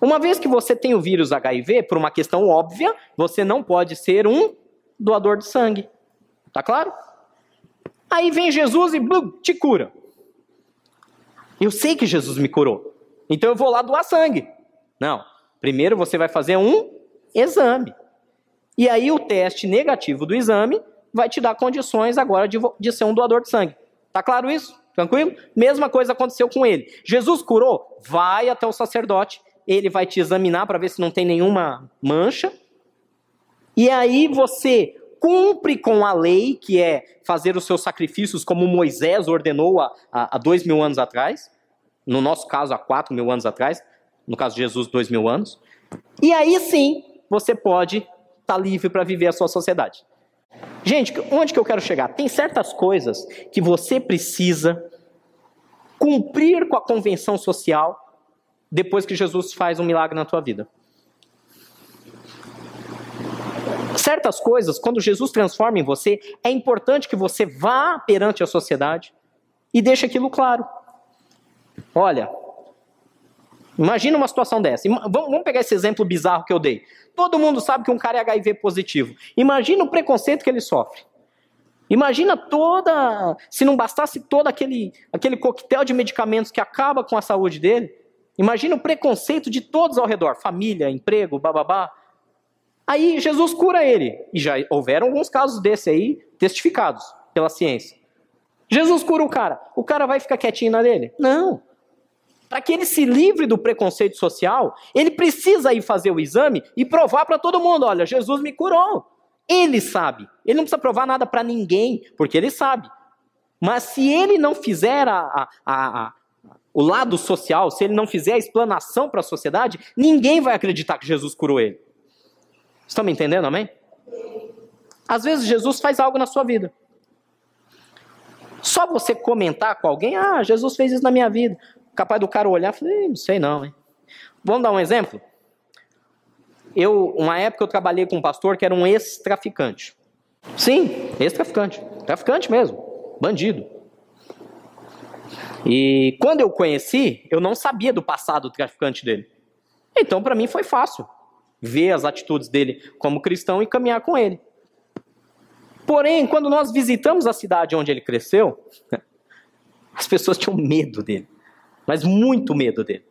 Uma vez que você tem o vírus HIV, por uma questão óbvia, você não pode ser um doador de sangue. Tá claro? Aí vem Jesus e te cura. Eu sei que Jesus me curou, então eu vou lá doar sangue. Não. Primeiro você vai fazer um exame. E aí o teste negativo do exame vai te dar condições agora de ser um doador de sangue. Tá claro isso? Tranquilo? Mesma coisa aconteceu com ele. Jesus curou, vai até o sacerdote, ele vai te examinar para ver se não tem nenhuma mancha. E aí você cumpre com a lei, que é fazer os seus sacrifícios como Moisés ordenou há 2000 anos atrás. No nosso caso, há 4000 anos atrás. No caso de Jesus, 2000 anos. E aí sim, você pode estar livre para viver a sua sociedade. Gente, onde que eu quero chegar? Tem certas coisas que você precisa cumprir com a convenção social depois que Jesus faz um milagre na tua vida. Certas coisas, quando Jesus transforma em você, é importante que você vá perante a sociedade e deixe aquilo claro. Olha, imagina uma situação dessa. Vamos pegar esse exemplo bizarro que eu dei. Todo mundo sabe que um cara é HIV positivo. Imagina o preconceito que ele sofre. Imagina toda... Se não bastasse todo aquele coquetel de medicamentos que acaba com a saúde dele, imagina o preconceito de todos ao redor. Família, emprego, bababá. Aí Jesus cura ele. E já houveram alguns casos desse aí, testificados pela ciência. Jesus cura o cara. O cara vai ficar quietinho na dele? Não. Para que ele se livre do preconceito social, ele precisa ir fazer o exame e provar para todo mundo, olha, Jesus me curou. Ele sabe. Ele não precisa provar nada para ninguém, porque ele sabe. Mas se ele não fizer o lado social, se ele não fizer a explanação para a sociedade, ninguém vai acreditar que Jesus curou ele. Estão me entendendo, amém? Às vezes Jesus faz algo na sua vida. Só você comentar com alguém, Jesus fez isso na minha vida. Capaz do cara olhar e falar, não sei não, hein? Vamos dar um exemplo? Uma época eu trabalhei com um pastor que era um ex-traficante. Sim, ex-traficante. Traficante mesmo, bandido. E quando eu conheci, eu não sabia do passado do traficante dele. Então para mim foi fácil ver as atitudes dele como cristão e caminhar com ele. Porém, quando nós visitamos a cidade onde ele cresceu, as pessoas tinham medo dele. Mas muito medo dele.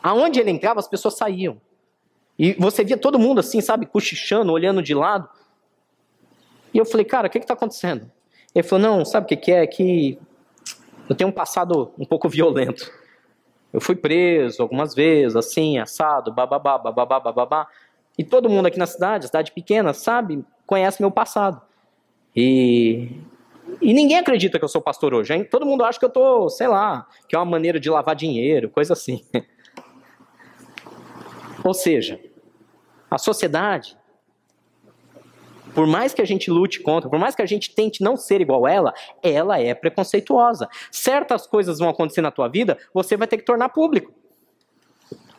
Aonde ele entrava, as pessoas saíam. E você via todo mundo assim, sabe, cochichando, olhando de lado. E eu falei, cara, o que está acontecendo? Ele falou, não, sabe o que é? É que eu tenho um passado um pouco violento. Eu fui preso algumas vezes, assim, assado, bababá, bababá, bababá. E todo mundo aqui na cidade pequena, sabe, conhece meu passado. E ninguém acredita que eu sou pastor hoje, hein? Todo mundo acha que eu tô, sei lá, que é uma maneira de lavar dinheiro, coisa assim. Ou seja, a sociedade, por mais que a gente lute contra, por mais que a gente tente não ser igual a ela é preconceituosa. Certas coisas vão acontecer na tua vida, você vai ter que tornar público.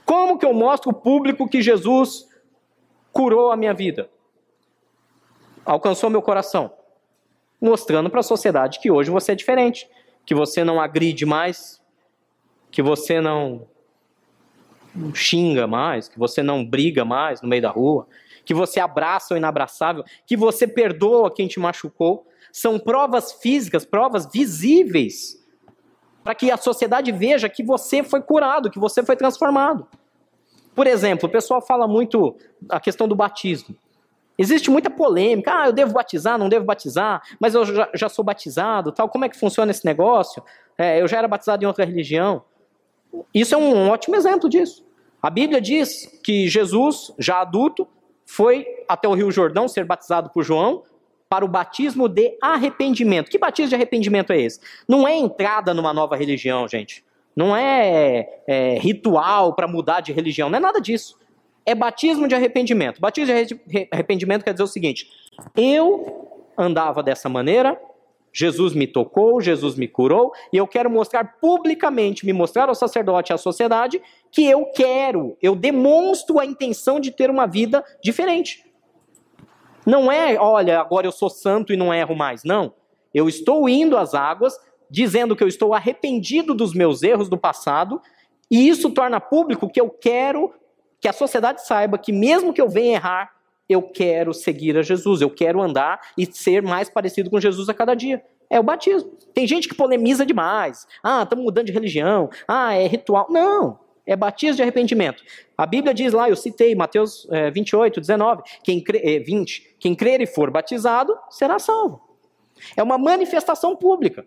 Como que eu mostro o público que Jesus curou a minha vida? Alcançou meu coração. Mostrando para a sociedade que hoje você é diferente, que você não agride mais, que você não xinga mais, que você não briga mais no meio da rua, que você abraça o inabraçável, que você perdoa quem te machucou. São provas físicas, provas visíveis, para que a sociedade veja que você foi curado, que você foi transformado. Por exemplo, o pessoal fala muito a questão do batismo. Existe muita polêmica. Ah, eu devo batizar, não devo batizar, mas eu já sou batizado, tal. Como é que funciona esse negócio? Eu já era batizado em outra religião. Isso é um ótimo exemplo disso. A Bíblia diz que Jesus, já adulto, foi até o Rio Jordão ser batizado por João para o batismo de arrependimento. Que batismo de arrependimento é esse? Não é entrada numa nova religião, gente. Não é, ritual para mudar de religião, não é nada disso. É batismo de arrependimento. Batismo de arrependimento quer dizer o seguinte: eu andava dessa maneira, Jesus me tocou, Jesus me curou, e eu quero mostrar publicamente, me mostrar ao sacerdote e à sociedade, que eu quero, eu demonstro a intenção de ter uma vida diferente. Não é, olha, agora eu sou santo e não erro mais, não. Eu estou indo às águas, dizendo que eu estou arrependido dos meus erros do passado, e isso torna público que eu quero que a sociedade saiba que mesmo que eu venha errar, eu quero seguir a Jesus, eu quero andar e ser mais parecido com Jesus a cada dia. É o batismo. Tem gente que polemiza demais. Ah, estamos mudando de religião. Ah, é ritual. Não, é batismo de arrependimento. A Bíblia diz lá, eu citei, Mateus 28, 19, 20, quem crer e for batizado será salvo. É uma manifestação pública.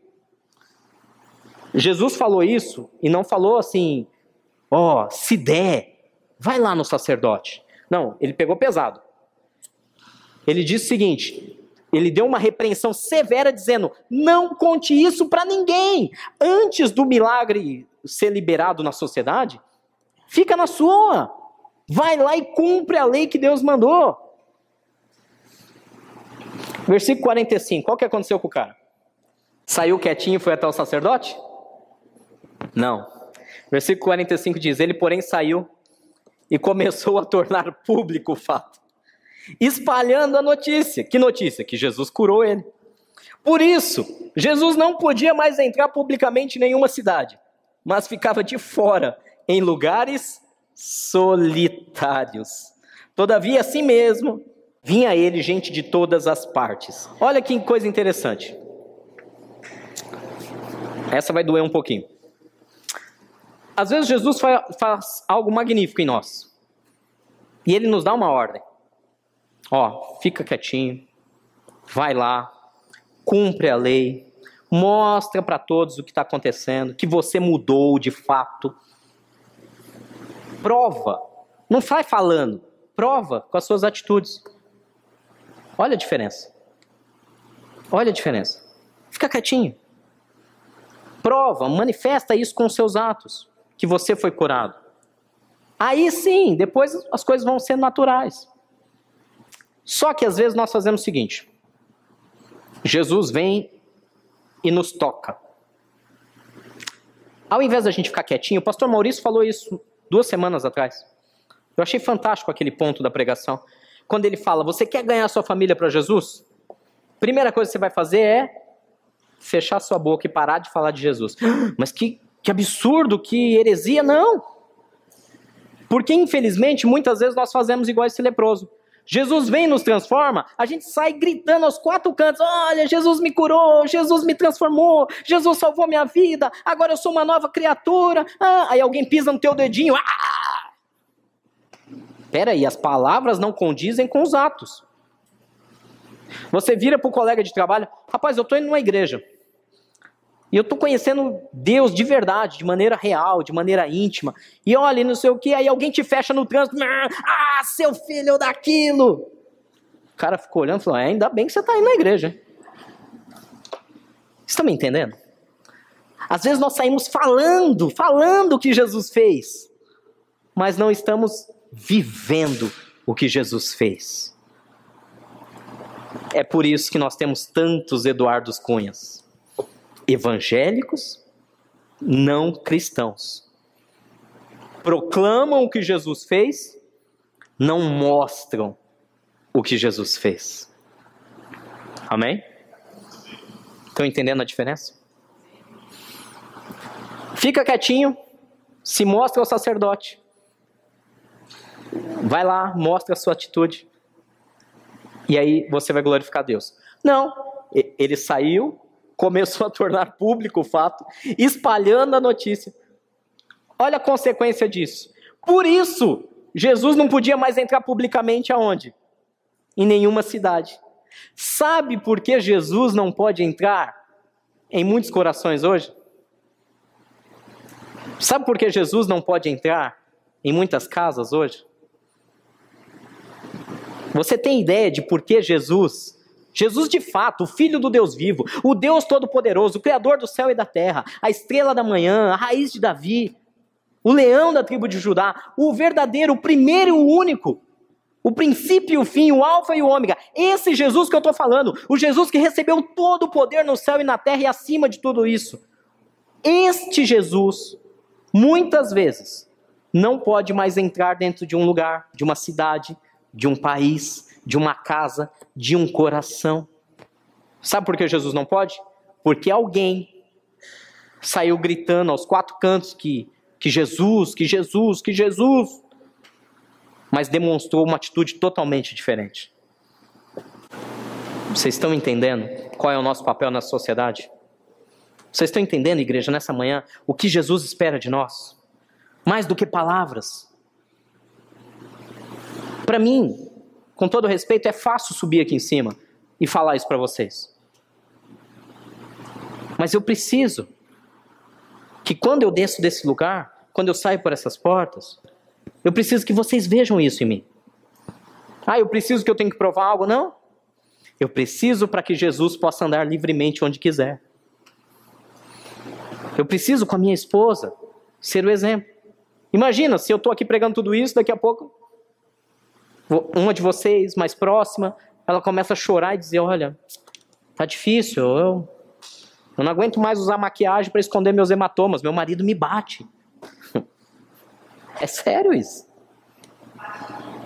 Jesus falou isso e não falou assim, ó, se der, vai lá no sacerdote. Não, ele pegou pesado. Ele disse o seguinte, ele deu uma repreensão severa dizendo, não conte isso para ninguém. Antes do milagre ser liberado na sociedade, fica na sua. Vai lá e cumpre a lei que Deus mandou. Versículo 45, qual que aconteceu com o cara? Saiu quietinho e foi até o sacerdote? Não. Versículo 45 diz, ele porém saiu e começou a tornar público o fato, espalhando a notícia. Que notícia? Que Jesus curou ele. Por isso, Jesus não podia mais entrar publicamente em nenhuma cidade, mas ficava de fora, em lugares solitários. Todavia, assim mesmo, vinha a ele gente de todas as partes. Olha que coisa interessante. Essa vai doer um pouquinho. Às vezes Jesus faz algo magnífico em nós. E ele nos dá uma ordem. Ó, fica quietinho, vai lá, cumpre a lei, mostra para todos o que está acontecendo, que você mudou de fato. Prova, não vai falando, prova com as suas atitudes. Olha a diferença. Olha a diferença. Fica quietinho. Prova, manifesta isso com os seus atos. Que você foi curado. Aí sim, depois as coisas vão sendo naturais. Só que às vezes nós fazemos o seguinte. Jesus vem e nos toca. Ao invés da gente ficar quietinho, o pastor Maurício falou isso 2 semanas atrás. Eu achei fantástico aquele ponto da pregação. Quando ele fala, você quer ganhar sua família para Jesus? Primeira coisa que você vai fazer é fechar sua boca e parar de falar de Jesus. Mas que absurdo, que heresia, não. Porque, infelizmente, muitas vezes nós fazemos igual esse leproso. Jesus vem e nos transforma, a gente sai gritando aos 4 cantos, olha, Jesus me curou, Jesus me transformou, Jesus salvou minha vida, agora eu sou uma nova criatura. Ah, aí alguém pisa no teu dedinho. Ah! Peraí, as palavras não condizem com os atos. Você vira para o colega de trabalho, rapaz, eu estou indo numa igreja. E eu estou conhecendo Deus de verdade, de maneira real, de maneira íntima. E olha, não sei o que, aí alguém te fecha no trânsito. Ah, seu filho daquilo! O cara ficou olhando e falou, ainda bem que você está indo na igreja. Hein? Vocês estão me entendendo? Às vezes nós saímos falando o que Jesus fez. Mas não estamos vivendo o que Jesus fez. É por isso que nós temos tantos Eduardo Cunhas. Evangélicos, não cristãos. Proclamam o que Jesus fez, não mostram o que Jesus fez. Amém? Estão entendendo a diferença? Fica quietinho, se mostra ao sacerdote. Vai lá, mostra a sua atitude. E aí você vai glorificar Deus. Não, ele saiu, começou a tornar público o fato, espalhando a notícia. Olha a consequência disso. Por isso, Jesus não podia mais entrar publicamente aonde? Em nenhuma cidade. Sabe por que Jesus não pode entrar em muitos corações hoje? Sabe por que Jesus não pode entrar em muitas casas hoje? Você tem ideia de por que Jesus de fato, o Filho do Deus vivo, o Deus Todo-Poderoso, o Criador do céu e da terra, a estrela da manhã, a raiz de Davi, o leão da tribo de Judá, o verdadeiro, o primeiro e o único, o princípio e o fim, o alfa e o ômega, esse Jesus que eu estou falando, o Jesus que recebeu todo o poder no céu e na terra e acima de tudo isso, este Jesus, muitas vezes, não pode mais entrar dentro de um lugar, de uma cidade, de um país, de uma casa, de um coração. Sabe por que Jesus não pode? Porque alguém saiu gritando aos quatro cantos que Jesus, que Jesus, que Jesus, mas demonstrou uma atitude totalmente diferente. Vocês estão entendendo qual é o nosso papel na sociedade? Vocês estão entendendo, igreja, nessa manhã, o que Jesus espera de nós? Mais do que palavras. Para mim, com todo respeito, é fácil subir aqui em cima e falar isso para vocês. Mas eu preciso que quando eu desço desse lugar, quando eu saio por essas portas, eu preciso que vocês vejam isso em mim. Ah, eu preciso que eu tenho que provar algo? Não. Eu preciso para que Jesus possa andar livremente onde quiser. Eu preciso com a minha esposa ser o exemplo. Imagina, se eu estou aqui pregando tudo isso, daqui a pouco uma de vocês, mais próxima, ela começa a chorar e dizer, olha, tá difícil, eu não aguento mais usar maquiagem para esconder meus hematomas, meu marido me bate. É sério isso?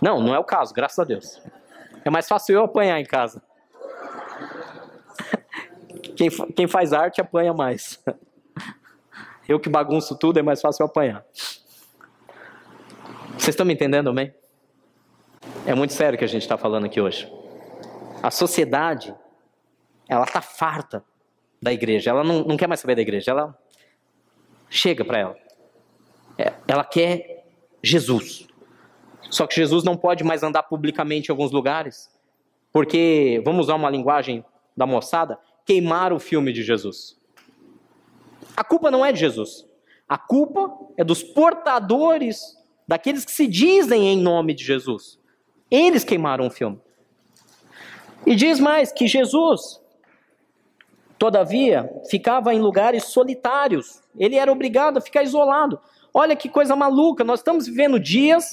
Não, não é o caso, graças a Deus. É mais fácil eu apanhar em casa. Quem faz arte apanha mais. Eu que bagunço tudo, é mais fácil eu apanhar. Vocês estão me entendendo, amém? É muito sério o que a gente está falando aqui hoje. A sociedade, ela está farta da igreja. Ela não quer mais saber da igreja. Ela chega para ela. Ela quer Jesus. Só que Jesus não pode mais andar publicamente em alguns lugares. Porque, vamos usar uma linguagem da moçada, queimaram o filme de Jesus. A culpa não é de Jesus. A culpa é dos portadores, daqueles que se dizem em nome de Jesus. Eles queimaram o filme. E diz mais que Jesus, todavia, ficava em lugares solitários. Ele era obrigado a ficar isolado. Olha que coisa maluca, nós estamos vivendo dias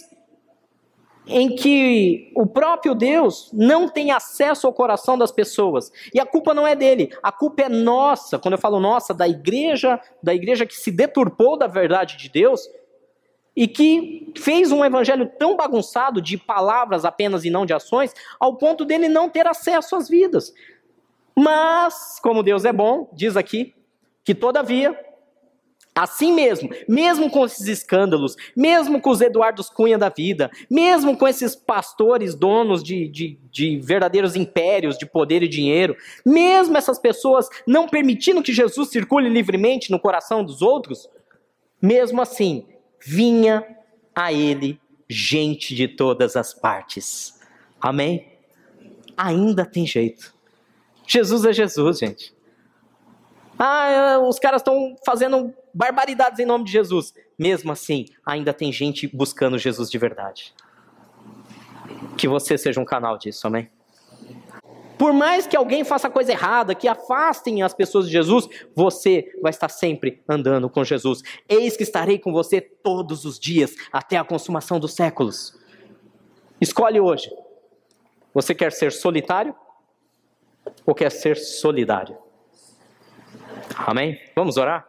em que o próprio Deus não tem acesso ao coração das pessoas. E a culpa não é dele, a culpa é nossa. Quando eu falo nossa, da igreja que se deturpou da verdade de Deus, e que fez um evangelho tão bagunçado de palavras apenas e não de ações, ao ponto dele não ter acesso às vidas. Mas, como Deus é bom, diz aqui, que todavia, assim mesmo, mesmo com esses escândalos, mesmo com os Eduardo Cunha da vida, mesmo com esses pastores donos de verdadeiros impérios de poder e dinheiro, mesmo essas pessoas não permitindo que Jesus circule livremente no coração dos outros, mesmo assim, vinha a ele gente de todas as partes. Amém? Ainda tem jeito. Jesus é Jesus, gente. Ah, os caras estão fazendo barbaridades em nome de Jesus. Mesmo assim, ainda tem gente buscando Jesus de verdade. Que você seja um canal disso, amém? Por mais que alguém faça coisa errada, que afastem as pessoas de Jesus, você vai estar sempre andando com Jesus. Eis que estarei com você todos os dias, até a consumação dos séculos. Escolhe hoje. Você quer ser solitário ou quer ser solidário? Amém? Vamos orar?